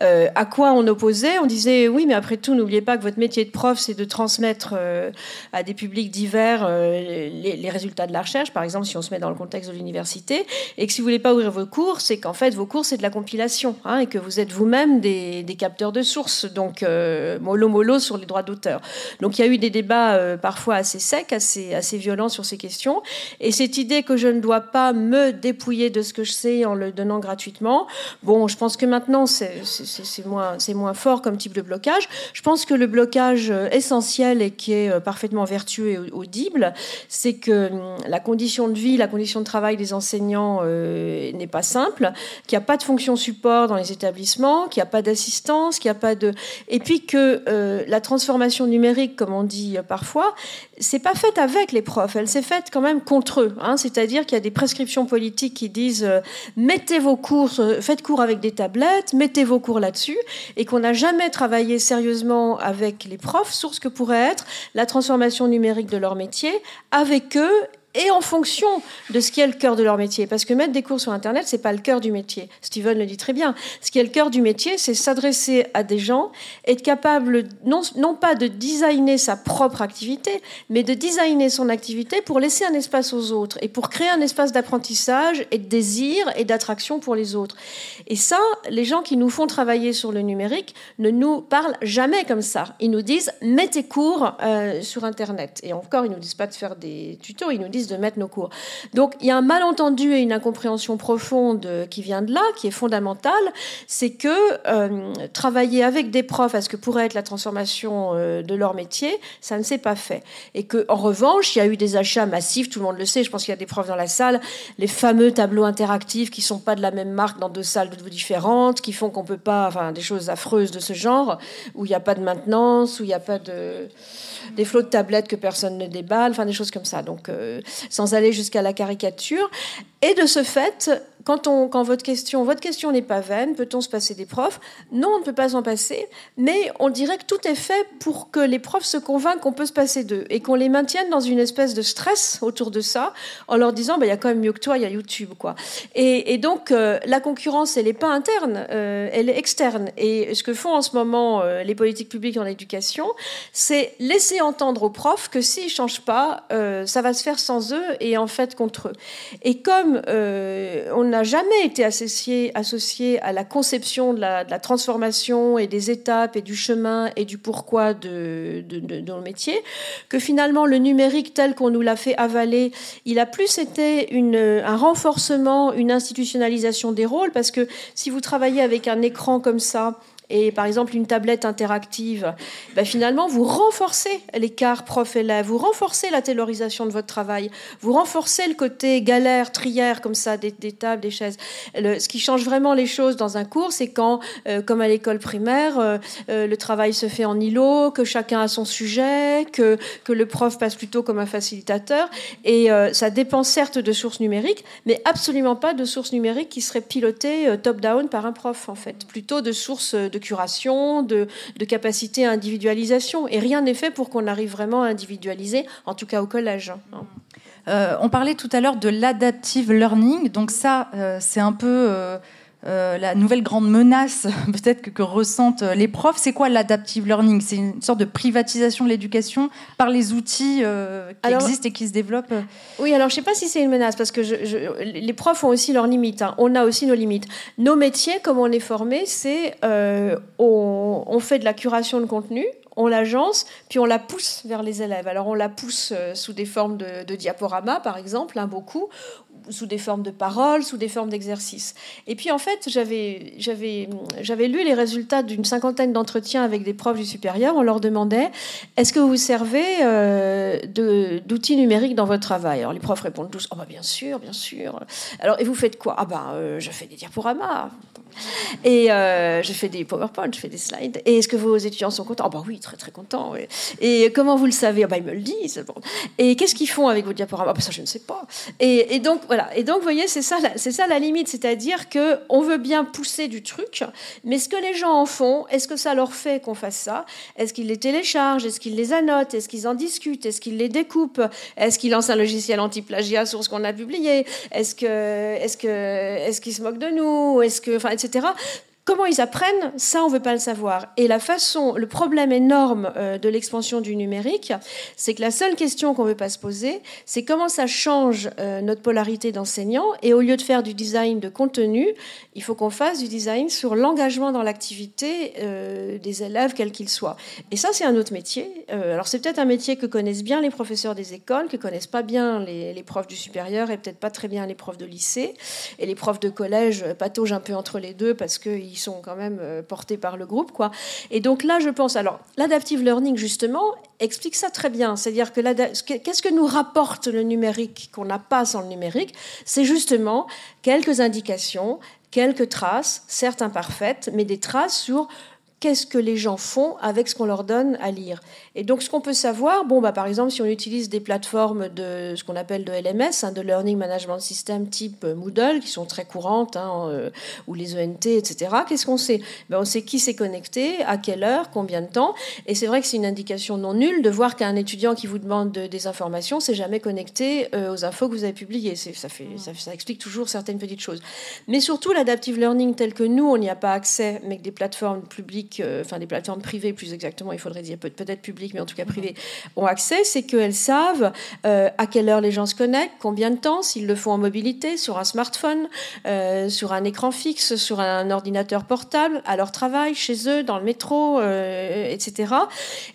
Euh, à quoi on opposait ? On disait oui. Oui, mais après tout, n'oubliez pas que votre métier de prof, c'est de transmettre euh, à des publics divers euh, les, les résultats de la recherche, par exemple, si on se met dans le contexte de l'université, et que si vous ne voulez pas ouvrir vos cours, c'est qu'en fait, vos cours, c'est de la compilation, hein, et que vous êtes vous-même des, des capteurs de sources, donc euh, mollo mollo sur les droits d'auteur. Donc, il y a eu des débats euh, parfois assez secs, assez, assez violents sur ces questions, et cette idée que je ne dois pas me dépouiller de ce que je sais en le donnant gratuitement, bon, je pense que maintenant, c'est, c'est, c'est, moins, c'est moins fort comme type de blocage. Je pense que le blocage essentiel et qui est parfaitement vertueux et audible, c'est que la condition de vie, la condition de travail des enseignants euh, n'est pas simple, qu'il n'y a pas de fonction support dans les établissements, qu'il n'y a pas d'assistance, qu'il n'y a pas de... Et puis que euh, la transformation numérique, comme on dit parfois, c'est pas faite avec les profs, elle s'est faite quand même contre eux. Hein, c'est-à-dire qu'il y a des prescriptions politiques qui disent euh, mettez vos cours, faites cours avec des tablettes, mettez vos cours là-dessus, et qu'on n'a jamais travaillé sérieusement avec les profs sur ce que pourrait être la transformation numérique de leur métier avec eux et en fonction de ce qui est le cœur de leur métier. Parce que mettre des cours sur Internet, c'est pas le cœur du métier. Steven le dit très bien. Ce qui est le cœur du métier, c'est s'adresser à des gens, être capable non, non pas de designer sa propre activité, mais de designer son activité pour laisser un espace aux autres et pour créer un espace d'apprentissage et de désir et d'attraction pour les autres. Et ça, les gens qui nous font travailler sur le numérique ne nous parlent jamais comme ça. Ils nous disent « mets tes cours euh, sur Internet ». Et encore, ils nous disent pas de faire des tutos, ils nous disent de mettre nos cours. Donc, il y a un malentendu et une incompréhension profonde qui vient de là, qui est fondamentale, c'est que euh, travailler avec des profs à ce que pourrait être la transformation euh, de leur métier, ça ne s'est pas fait. Et que, en revanche, il y a eu des achats massifs, tout le monde le sait, je pense qu'il y a des profs dans la salle, les fameux tableaux interactifs qui ne sont pas de la même marque dans deux salles différentes, qui font qu'on ne peut pas... Enfin, des choses affreuses de ce genre, où il n'y a pas de maintenance, où il n'y a pas de... des flots de tablettes que personne ne déballe, enfin, des choses comme ça. Donc... Euh, sans aller jusqu'à la caricature. Et de ce fait, quand, on, quand votre question, votre question n'est pas vaine, peut-on se passer des profs ? Non, on ne peut pas s'en passer, mais on dirait que tout est fait pour que les profs se convainquent qu'on peut se passer d'eux et qu'on les maintienne dans une espèce de stress autour de ça, en leur disant, bah, y a quand même mieux que toi, il y a YouTube, quoi. Et, et donc, euh, la concurrence, elle n'est pas interne, euh, elle est externe. Et ce que font en ce moment euh, les politiques publiques en éducation, c'est laisser entendre aux profs que s'ils ne changent pas, euh, ça va se faire sans eux et en fait contre eux. Et comme Euh, on n'a jamais été associé, associé à la conception de la, de la transformation et des étapes et du chemin et du pourquoi de, de, de, dans le métier, que finalement le numérique tel qu'on nous l'a fait avaler, il a plus été une, un renforcement, une institutionnalisation des rôles, parce que si vous travaillez avec un écran comme ça, et par exemple une tablette interactive, ben finalement vous renforcez l'écart prof-élève, vous renforcez la taylorisation de votre travail, vous renforcez le côté galère, trière, comme ça, des, des tables, des chaises. Le, ce qui change vraiment les choses dans un cours, c'est quand, euh, comme à l'école primaire, euh, euh, le travail se fait en îlot, que chacun a son sujet, que, que le prof passe plutôt comme un facilitateur, et euh, ça dépend certes de sources numériques, mais absolument pas de sources numériques qui seraient pilotées euh, top-down par un prof, en fait, plutôt de sources de curation, de, de capacité à individualisation. Et rien n'est fait pour qu'on arrive vraiment à individualiser, en tout cas au collège. Euh, on parlait tout à l'heure de l'adaptive learning. Donc ça, euh, c'est un peu euh, euh, la nouvelle grande menace peut-être que, que ressentent les profs. C'est quoi l'adaptive learning ? C'est une sorte de privatisation de l'éducation par les outils euh, qui alors, existent et qui se développent. Oui, alors je ne sais pas si c'est une menace, parce que je, je, les profs ont aussi leurs limites. Hein. On a aussi nos limites. Nos métiers, comme on est formés, c'est euh, on, on fait de la curation de contenu, on l'agence, puis on la pousse vers les élèves. Alors on la pousse euh, sous des formes de, de diaporama, par exemple, hein, beaucoup, sous des formes de paroles, sous des formes d'exercices. Et puis en fait, j'avais, j'avais, j'avais lu les résultats d'une cinquantaine d'entretiens avec des profs du supérieur. On leur demandait, est-ce que vous servez euh, de, d'outils numériques dans votre travail ? Alors les profs répondent tous, oh bah bien sûr, bien sûr. Alors et vous faites quoi ? Ah bah euh, je fais des diaporamas. Et euh, je fais des PowerPoint, je fais des slides. Et est-ce que vos étudiants sont contents ? Ah bah oui, très très contents. Oui. Et comment vous le savez ? Ah bah ils me le disent. Bon. Et qu'est-ce qu'ils font avec vos diaporamas ? Ah bah ça je ne sais pas. Et, et donc voilà. Et donc, vous voyez, c'est ça, c'est ça la limite. C'est-à-dire qu'on veut bien pousser du truc, mais ce que les gens en font, est-ce que ça leur fait qu'on fasse ça ? Est-ce qu'ils les téléchargent ? Est-ce qu'ils les annotent ? Est-ce qu'ils en discutent ? Est-ce qu'ils les découpent ? Est-ce qu'ils lancent un logiciel anti-plagiat sur ce qu'on a publié ? Est-ce que, est-ce que, est-ce qu'ils se moquent de nous ? Est-ce que, enfin, et cetera. Comment ils apprennent, ça on ne veut pas le savoir. Et la façon, le problème énorme de l'expansion du numérique, c'est que la seule question qu'on ne veut pas se poser, c'est comment ça change notre polarité d'enseignant. Et au lieu de faire du design de contenu, il faut qu'on fasse du design sur l'engagement dans l'activité des élèves, quel qu'il soit. Et ça, c'est un autre métier. Alors c'est peut-être un métier que connaissent bien les professeurs des écoles, que connaissent pas bien les, les profs du supérieur et peut-être pas très bien les profs de lycée. Et les profs de collège pataugent un peu entre les deux parce que ils sont quand même portés par le groupe, quoi. Et donc là, je pense... Alors, l'adaptive learning, justement, explique ça très bien. C'est-à-dire que qu'est-ce que nous rapporte le numérique qu'on n'a pas sans le numérique ? C'est justement quelques indications, quelques traces, certes imparfaites, mais des traces sur qu'est-ce que les gens font avec ce qu'on leur donne à lire. Et donc, ce qu'on peut savoir, bon, bah, par exemple, si on utilise des plateformes de ce qu'on appelle de L M S, hein, de Learning Management System type Moodle, qui sont très courantes, hein, euh, ou les E N T, et cetera, qu'est-ce qu'on sait ? Ben, on sait qui s'est connecté, à quelle heure, combien de temps. Et c'est vrai que c'est une indication non nulle de voir qu'un étudiant qui vous demande de, des informations s'est jamais connecté euh, aux infos que vous avez publiées. C'est, ça, fait, ça, ça explique toujours certaines petites choses. Mais surtout, l'adaptive learning tel que nous, on n'y a pas accès, mais que des plateformes publiques, euh, enfin des plateformes privées plus exactement, il faudrait dire peut-être publiques, mais en tout cas privées, ont accès, c'est qu'elles savent euh, à quelle heure les gens se connectent, combien de temps, s'ils le font en mobilité, sur un smartphone, euh, sur un écran fixe, sur un ordinateur portable, à leur travail, chez eux, dans le métro, euh, et cetera.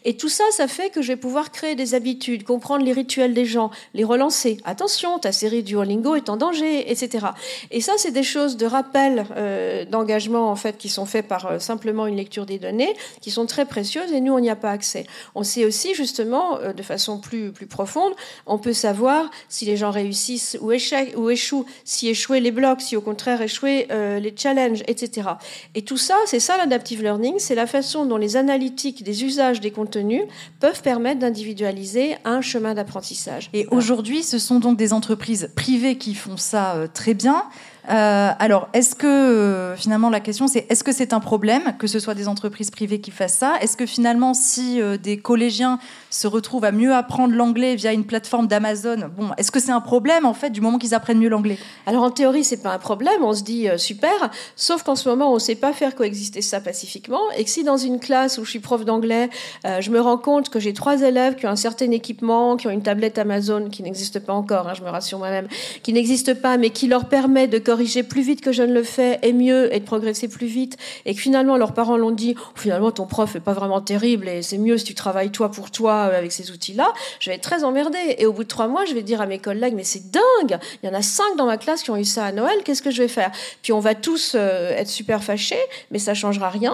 Et tout ça, ça fait que je vais pouvoir créer des habitudes, comprendre les rituels des gens, les relancer. Attention, ta série Duolingo est en danger, et cetera. Et ça, c'est des choses de rappel, euh, d'engagement, en fait, qui sont faits par euh, simplement une lecture des données, qui sont très précieuses, et nous, on n'y a pas accès. On sait aussi, justement, euh, de façon plus, plus profonde, on peut savoir si les gens réussissent ou, éche- ou échouent, si échouer les blocs, si au contraire échouer euh, les challenges, et cetera. Et tout ça, c'est ça l'adaptive learning, c'est la façon dont les analytiques des usages des contenus peuvent permettre d'individualiser un chemin d'apprentissage. Et aujourd'hui, ce sont donc des entreprises privées qui font ça euh, très bien. Euh, alors, est-ce que, euh, finalement, la question, c'est est-ce que c'est un problème que ce soit des entreprises privées qui fassent ça ? Est-ce que, finalement, si euh, des collégiens se retrouvent à mieux apprendre l'anglais via une plateforme d'Amazon, bon, est-ce que c'est un problème, en fait, du moment qu'ils apprennent mieux l'anglais ? Alors, en théorie, c'est pas un problème, on se dit euh, super, sauf qu'en ce moment, on sait pas faire coexister ça pacifiquement, et que si dans une classe où je suis prof d'anglais, euh, je me rends compte que j'ai trois élèves qui ont un certain équipement, qui ont une tablette Amazon, qui n'existe pas encore, hein, je me rassure moi-même, qui n'existe pas, mais qui leur permet de corriger plus vite que je ne le fais et mieux et de progresser plus vite, et que finalement leurs parents l'ont dit, finalement ton prof est pas vraiment terrible et c'est mieux si tu travailles toi pour toi avec ces outils-là, je vais être très emmerdée. Et au bout de trois mois, je vais dire à mes collègues, mais c'est dingue, il y en a cinq dans ma classe qui ont eu ça à Noël, qu'est-ce que je vais faire ? Puis on va tous euh, être super fâchés, mais ça changera rien.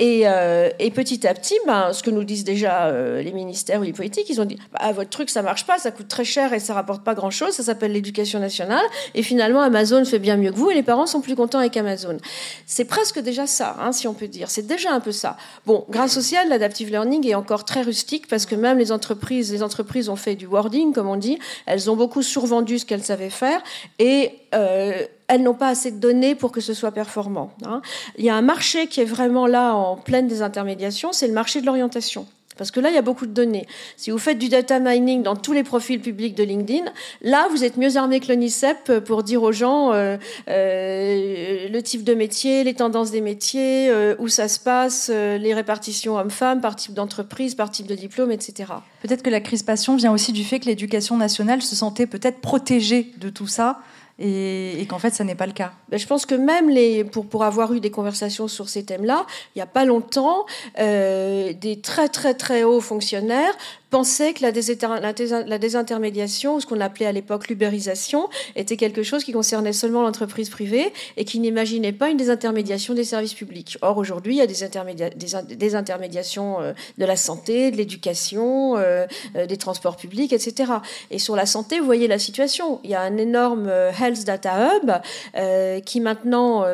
Et, euh, et petit à petit, ben, ce que nous disent déjà euh, les ministères ou les politiques, ils ont dit, bah, votre truc ça marche pas, ça coûte très cher et ça rapporte pas grand-chose, ça s'appelle l'éducation nationale, et finalement Amazon fait bien mieux que vous, et les parents sont plus contents avec Amazon. C'est presque déjà ça, hein, si on peut dire. C'est déjà un peu ça. Bon, grâce au ciel, l'adaptive learning est encore très rustique parce que même les entreprises, les entreprises ont fait du wording, comme on dit. Elles ont beaucoup survendu ce qu'elles savaient faire et euh, elles n'ont pas assez de données pour que ce soit performant, hein. Il y a un marché qui est vraiment là en pleine désintermédiation, c'est le marché de l'orientation. Parce que là, il y a beaucoup de données. Si vous faites du data mining dans tous les profils publics de LinkedIn, là, vous êtes mieux armé que le N I C E P pour dire aux gens euh, euh, le type de métier, les tendances des métiers, euh, où ça se passe, euh, les répartitions hommes-femmes, par type d'entreprise, par type de diplôme, et cetera. Peut-être que la crispation vient aussi du fait que l'éducation nationale se sentait peut-être protégée de tout ça. Et, et qu'en fait, ça n'est pas le cas. Ben, je pense que même les, pour, pour avoir eu des conversations sur ces thèmes-là, il n'y a pas longtemps, euh, des très, très, très hauts fonctionnaires pensaient que la, désinter- la, désin- la désintermédiation, ou ce qu'on appelait à l'époque l'ubérisation, était quelque chose qui concernait seulement l'entreprise privée et qui n'imaginait pas une désintermédiation des services publics. Or, aujourd'hui, il y a des, intermédia- des, in- des intermédiations euh, de la santé, de l'éducation, euh, euh, des transports publics, et cetera. Et sur la santé, vous voyez la situation. Il y a un énorme euh, Health Data Hub euh, qui maintenant... Euh,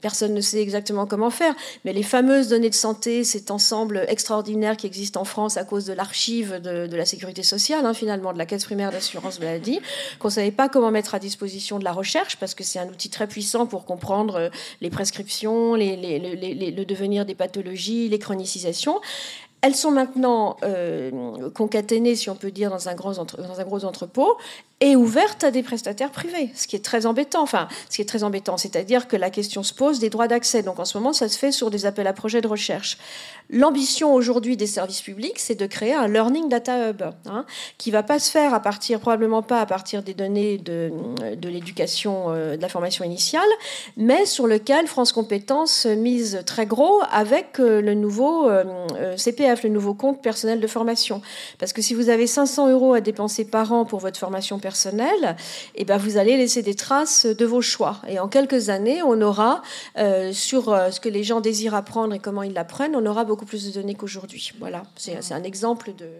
personne ne sait exactement comment faire, mais les fameuses données de santé, cet ensemble extraordinaire qui existe en France à cause de l'archive de, de la Sécurité sociale, hein, finalement, de la Caisse primaire d'assurance maladie, qu'on ne savait pas comment mettre à disposition de la recherche, parce que c'est un outil très puissant pour comprendre les prescriptions, les, les, les, les, le devenir des pathologies, les chronicisations. Elles sont maintenant euh, concaténées, si on peut dire, dans un, gros entre, dans un gros entrepôt et ouvertes à des prestataires privés, ce qui est très embêtant. Enfin, ce qui est très embêtant, c'est-à-dire que la question se pose des droits d'accès. Donc en ce moment, ça se fait sur des appels à projets de recherche. L'ambition aujourd'hui des services publics, c'est de créer un Learning Data Hub, hein, qui ne va pas se faire à partir, probablement pas à partir des données de, de l'éducation, euh, de la formation initiale, mais sur lequel France Compétences mise très gros avec euh, le nouveau euh, euh, C P F, le nouveau compte personnel de formation. Parce que si vous avez cinq cents euros à dépenser par an pour votre formation personnelle, eh ben vous allez laisser des traces de vos choix. Et en quelques années, on aura, euh, sur euh, ce que les gens désirent apprendre et comment ils l'apprennent, on aura beaucoup plus de données qu'aujourd'hui. Voilà, c'est, c'est un exemple de... de...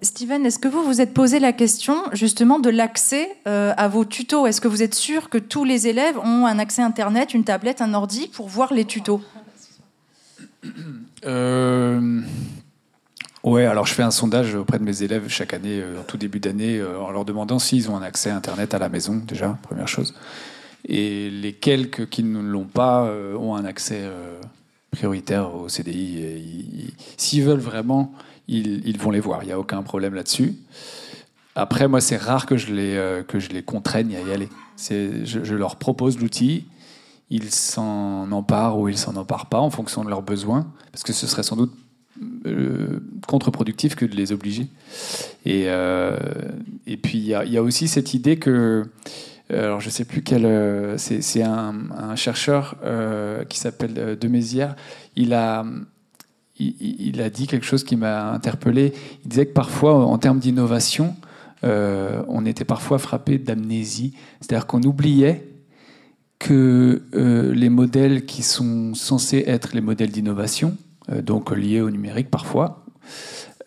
Steven, est-ce que vous vous êtes posé la question justement de l'accès euh, à vos tutos? Est-ce que vous êtes sûr que tous les élèves ont un accès Internet, une tablette, un ordi pour voir les tutos? euh... Oui, alors je fais un sondage auprès de mes élèves chaque année, en tout début d'année, en leur demandant s'ils ont un accès à Internet à la maison, déjà, première chose. Et les quelques qui ne l'ont pas euh, ont un accès euh, prioritaire au C D I. Et ils, s'ils veulent vraiment, ils, ils vont les voir. Il n'y a aucun problème là-dessus. Après, moi, c'est rare que je les, euh, que je les contraigne à y aller. C'est, je, je leur propose l'outil. Ils s'en emparent ou ils ne s'en emparent pas en fonction de leurs besoins. Parce que ce serait sans doute Euh, contre-productif que de les obliger. Et, euh, et puis il y, y a aussi cette idée que, alors je sais plus quel, euh, c'est, c'est un, un chercheur euh, qui s'appelle euh, Demézières, il a, il, il a dit quelque chose qui m'a interpellé. Il disait que parfois, en termes d'innovation, euh, on était parfois frappé d'amnésie, c'est-à-dire qu'on oubliait que euh, les modèles qui sont censés être les modèles d'innovation, donc liés au numérique parfois,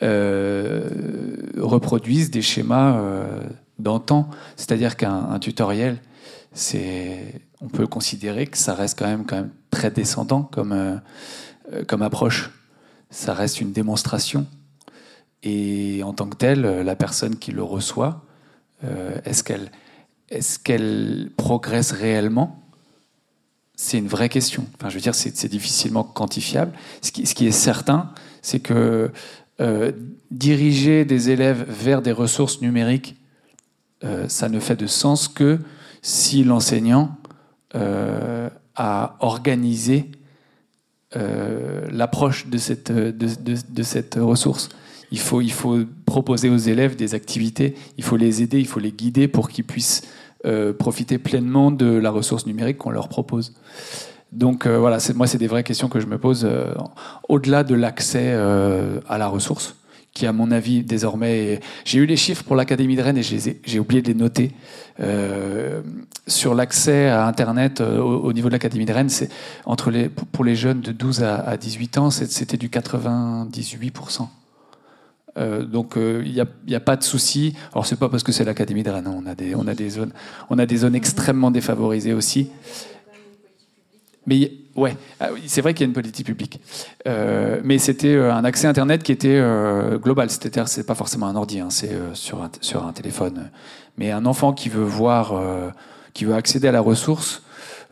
euh, reproduisent des schémas euh, d'antan. C'est-à-dire qu'un un tutoriel, c'est, on peut considérer que ça reste quand même, quand même très descendant comme, euh, comme approche. Ça reste une démonstration. Et en tant que telle, la personne qui le reçoit, euh, est-ce qu'elle, est-ce qu'elle progresse réellement ? C'est une vraie question. Enfin, je veux dire, c'est, c'est difficilement quantifiable. Ce qui, ce qui est certain, c'est que euh, diriger des élèves vers des ressources numériques, euh, ça ne fait de sens que si l'enseignant euh, a organisé euh, l'approche de cette, de, de, de cette ressource. Il faut, il faut proposer aux élèves des activités, il faut les aider, il faut les guider pour qu'ils puissent Euh, profiter pleinement de la ressource numérique qu'on leur propose. Donc euh, voilà, c'est, moi c'est des vraies questions que je me pose euh, au-delà de l'accès euh, à la ressource, qui à mon avis désormais, j'ai eu les chiffres pour l'Académie de Rennes et j'ai, j'ai oublié de les noter. Euh, sur l'accès à Internet euh, au, au niveau de l'Académie de Rennes, c'est entre les, pour les jeunes de douze à, à dix-huit ans, c'était du quatre-vingt-dix-huit pour cent. Euh, donc il euh, n'y a, y a pas de souci. Alors c'est pas parce que c'est l'Académie de Rennes, on a des, on a des zones, on a des zones extrêmement défavorisées aussi. Mais ouais, c'est vrai qu'il y a une politique publique. Euh, mais c'était un accès Internet qui était euh, global. C'était, c'est pas forcément un ordi, hein, c'est euh, sur un, sur un téléphone. Mais un enfant qui veut voir, euh, qui veut accéder à la ressource,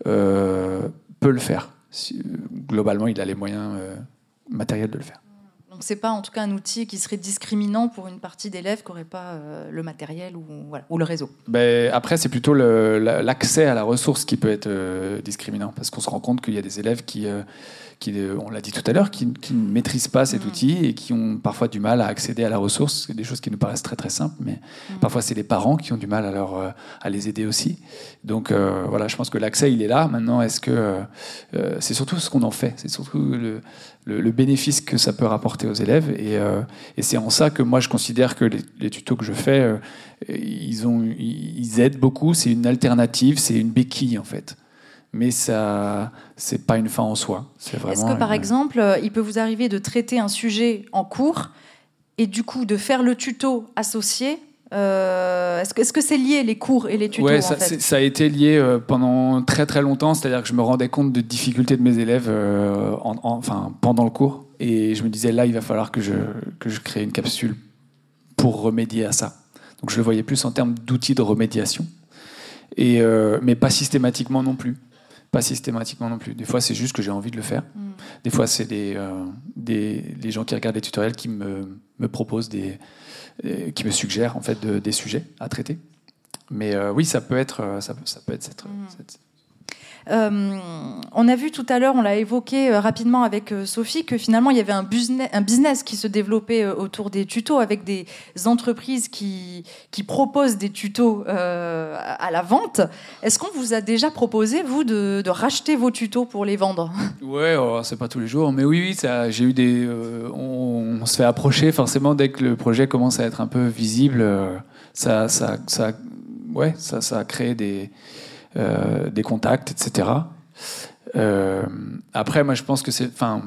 euh, peut le faire. Si, globalement, il a les moyens euh, matériels de le faire. Ce n'est pas en tout cas un outil qui serait discriminant pour une partie d'élèves qui n'auraient pas euh, le matériel ou, voilà, ou le réseau. Ben, après, c'est plutôt le, l'accès à la ressource qui peut être euh, discriminant, parce qu'on se rend compte qu'il y a des élèves qui, euh, qui on l'a dit tout à l'heure, qui, qui ne maîtrisent pas cet mmh. outil et qui ont parfois du mal à accéder à la ressource. C'est des choses qui nous paraissent très très simples, mais mmh. parfois c'est les parents qui ont du mal à, leur, à les aider aussi. Donc euh, voilà, je pense que l'accès, il est là. Maintenant, est-ce que euh, c'est surtout ce qu'on en fait, c'est surtout le, le, le bénéfice que ça peut rapporter aux élèves, et, euh, et c'est en ça que moi je considère que les, les tutos que je fais euh, ils, ont, ils aident beaucoup, c'est une alternative, c'est une béquille en fait, mais ça, c'est pas une fin en soi, c'est vraiment. Est-ce que par une... exemple il peut vous arriver de traiter un sujet en cours et du coup de faire le tuto associé? Euh, est-ce que, est-ce que c'est lié les cours et les tutos? Ouais, ça, en fait ça a été lié euh, pendant très très longtemps, c'est-à-dire que je me rendais compte de difficultés de mes élèves euh, en, en, enfin, pendant le cours, et je me disais là il va falloir que je, que je crée une capsule pour remédier à ça. Donc je le voyais plus en termes d'outils de remédiation, et, euh, mais pas systématiquement non plus. Pas systématiquement non plus. Des fois, c'est juste que j'ai envie de le faire. Mmh. Des fois, c'est des, euh, des, des gens qui regardent les tutoriels qui me, me proposent des, des, qui me suggèrent en fait de, des sujets à traiter. Mais euh, oui, ça peut être, ça peut, ça peut être cette. Mmh. cette... Euh, on a vu tout à l'heure, on l'a évoqué euh, rapidement avec euh, Sophie, que finalement il y avait un business, un business qui se développait euh, autour des tutos, avec des entreprises qui, qui proposent des tutos euh, à la vente. Est-ce qu'on vous a déjà proposé, vous, de, de racheter vos tutos pour les vendre? Ouais, alors, c'est pas tous les jours, mais oui, oui ça, j'ai eu des, euh, on, on se fait approcher forcément dès que le projet commence à être un peu visible. Euh, ça, ça, ça, ouais, ça, ça a créé des Euh, des contacts, et cetera. Euh, après, moi, je pense que c'est... Enfin,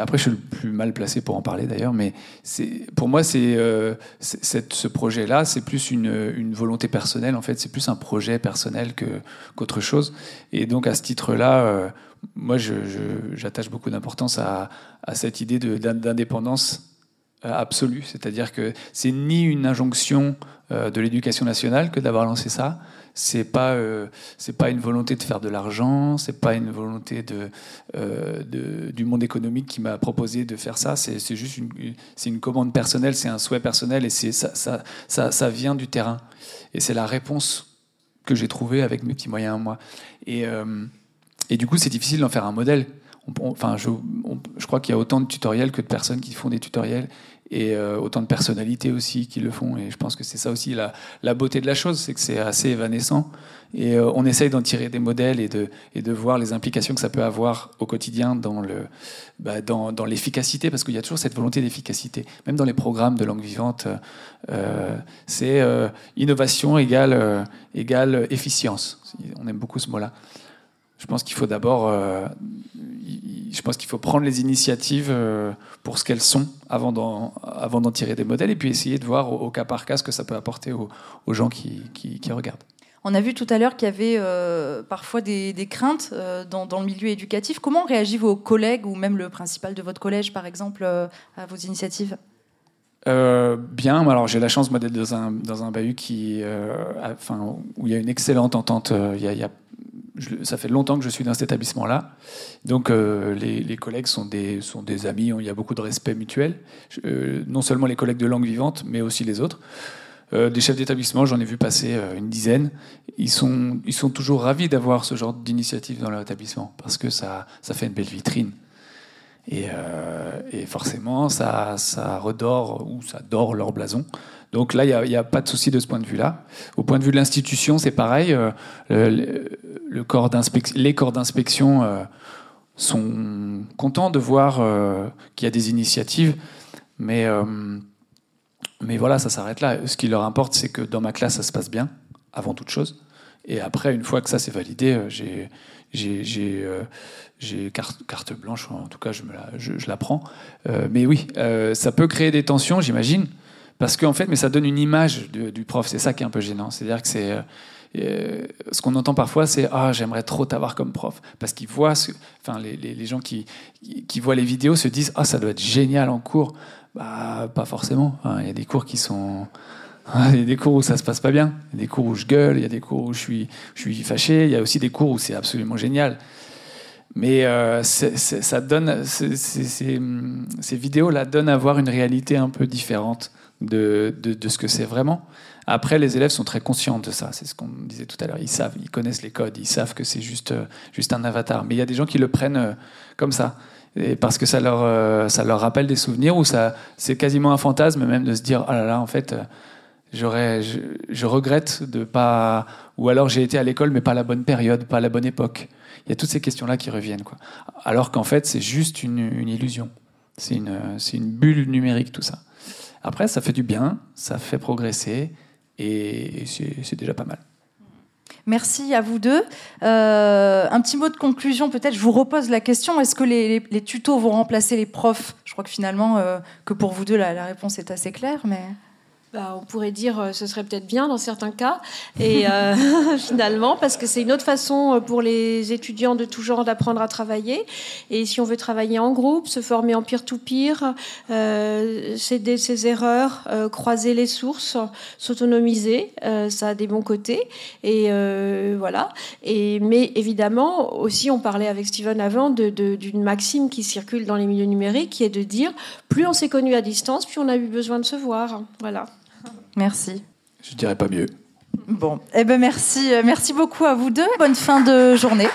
Après, je suis le plus mal placé pour en parler d'ailleurs, mais c'est, pour moi, c'est, euh, c'est, c'est, ce projet-là, c'est plus une, une volonté personnelle, en fait. C'est plus un projet personnel que, qu'autre chose. Et donc, à ce titre-là, euh, moi, je, je, j'attache beaucoup d'importance à, à cette idée de, d'indépendance absolue. C'est-à-dire que c'est ni une injonction euh, de l'Éducation nationale que d'avoir lancé ça. C'est pas euh, c'est pas une volonté de faire de l'argent, c'est pas une volonté de, euh, de du monde économique qui m'a proposé de faire ça. C'est c'est juste une c'est une commande personnelle, c'est un souhait personnel et c'est ça ça ça ça vient du terrain et c'est la réponse que j'ai trouvée avec mes petits moyens moi. Et euh, et du coup c'est difficile d'en faire un modèle. On, on, enfin je on, je crois qu'il y a autant de tutoriels que de personnes qui font des tutoriels. Et euh, autant de personnalités aussi qui le font. Et je pense que c'est ça aussi la, la beauté de la chose, c'est que c'est assez évanescent. Et euh, on essaye d'en tirer des modèles et de, et de voir les implications que ça peut avoir au quotidien dans, le, bah dans, dans l'efficacité, parce qu'il y a toujours cette volonté d'efficacité. Même dans les programmes de langue vivante, euh, c'est euh, innovation égale, euh, égale efficience. On aime beaucoup ce mot-là. Je pense qu'il faut d'abord, euh, je pense qu'il faut prendre les initiatives euh, pour ce qu'elles sont avant d'en, avant d'en tirer des modèles et puis essayer de voir au, au cas par cas ce que ça peut apporter aux, aux gens qui, qui, qui regardent. On a vu tout à l'heure qu'il y avait euh, parfois des, des craintes euh, dans, dans le milieu éducatif. Comment réagissent vos collègues ou même le principal de votre collège, par exemple, euh, à vos initiatives ? Euh, bien, alors j'ai la chance moi, d'être dans un, dans un bahut qui, euh, a, enfin, où il y a une excellente entente. Euh, y a, y a, Je, ça fait longtemps que je suis dans cet établissement-là. Donc, euh, les, les collègues sont des, sont des amis. Il y a beaucoup de respect mutuel. Je, euh, non seulement les collègues de langue vivante, mais aussi les autres. Euh, des chefs d'établissement, j'en ai vu passer euh, une dizaine. Ils sont, ils sont toujours ravis d'avoir ce genre d'initiative dans leur établissement parce que ça, ça fait une belle vitrine. Et, euh, et forcément, ça, ça redore ou ça dore leur blason. Donc là, il n'y a, a pas de souci de ce point de vue-là. Au point de vue de l'institution, c'est pareil. Euh, le, le corps d'inspec- les corps d'inspection euh, sont contents de voir euh, qu'il y a des initiatives, mais, euh, mais voilà, ça s'arrête là. Ce qui leur importe, c'est que dans ma classe, ça se passe bien, avant toute chose. Et après, une fois que ça, c'est validé, j'ai, j'ai, j'ai, euh, j'ai carte, carte blanche, en tout cas, je, me la, je, je la prends. Euh, mais oui, euh, ça peut créer des tensions, j'imagine. Parce qu'en fait, mais ça donne une image de, du prof. C'est ça qui est un peu gênant. C'est-à-dire que c'est euh, ce qu'on entend parfois, c'est ah, j'aimerais trop t'avoir comme prof, parce qu'ils voient, ce, enfin les, les, les gens qui, qui qui voient les vidéos se disent ah, ça doit être génial en cours. Bah pas forcément. Enfin, il y a des cours qui sont, il y a des cours où ça se passe pas bien, il y a des cours où je gueule, il y a des cours où je suis je suis fâché, il y a aussi des cours où c'est absolument génial. Mais euh, c'est, c'est, ça donne c'est, c'est, c'est, ces vidéos là donnent à voir une réalité un peu différente. De, de, de ce que c'est vraiment. Après, les élèves sont très conscients de ça. C'est ce qu'on disait tout à l'heure. Ils savent, ils connaissent les codes, ils savent que c'est juste, juste un avatar. Mais il y a des gens qui le prennent comme ça. Et parce que ça leur, ça leur rappelle des souvenirs où ça, c'est quasiment un fantasme même de se dire « Ah là là, en fait, j'aurais, je, je regrette de pas... » Ou alors « J'ai été à l'école, mais pas à la bonne période, pas à la bonne époque. » Il y a toutes ces questions-là qui reviennent, quoi. Alors qu'en fait, c'est juste une, une illusion. C'est une, c'est une bulle numérique, tout ça. Après, ça fait du bien, ça fait progresser et c'est, c'est déjà pas mal. Merci à vous deux. Euh, un petit mot de conclusion, peut-être. Je vous repose la question. Est-ce que les, les, les tutos vont remplacer les profs ? Je crois que finalement, euh, que pour vous deux, la, la réponse est assez claire, mais... Bah, on pourrait dire ce serait peut-être bien dans certains cas et euh, finalement parce que c'est une autre façon pour les étudiants de tout genre d'apprendre à travailler et si on veut travailler en groupe, se former en peer-to-peer, euh, céder ses erreurs, euh, croiser les sources, s'autonomiser, euh, ça a des bons côtés et euh, voilà. Et mais évidemment aussi on parlait avec Steven avant de, de, d'une maxime qui circule dans les milieux numériques qui est de dire plus on s'est connu à distance, plus on a eu besoin de se voir. Voilà. Merci. Je dirais pas mieux. Bon, eh ben merci, merci beaucoup à vous deux. Bonne fin de journée.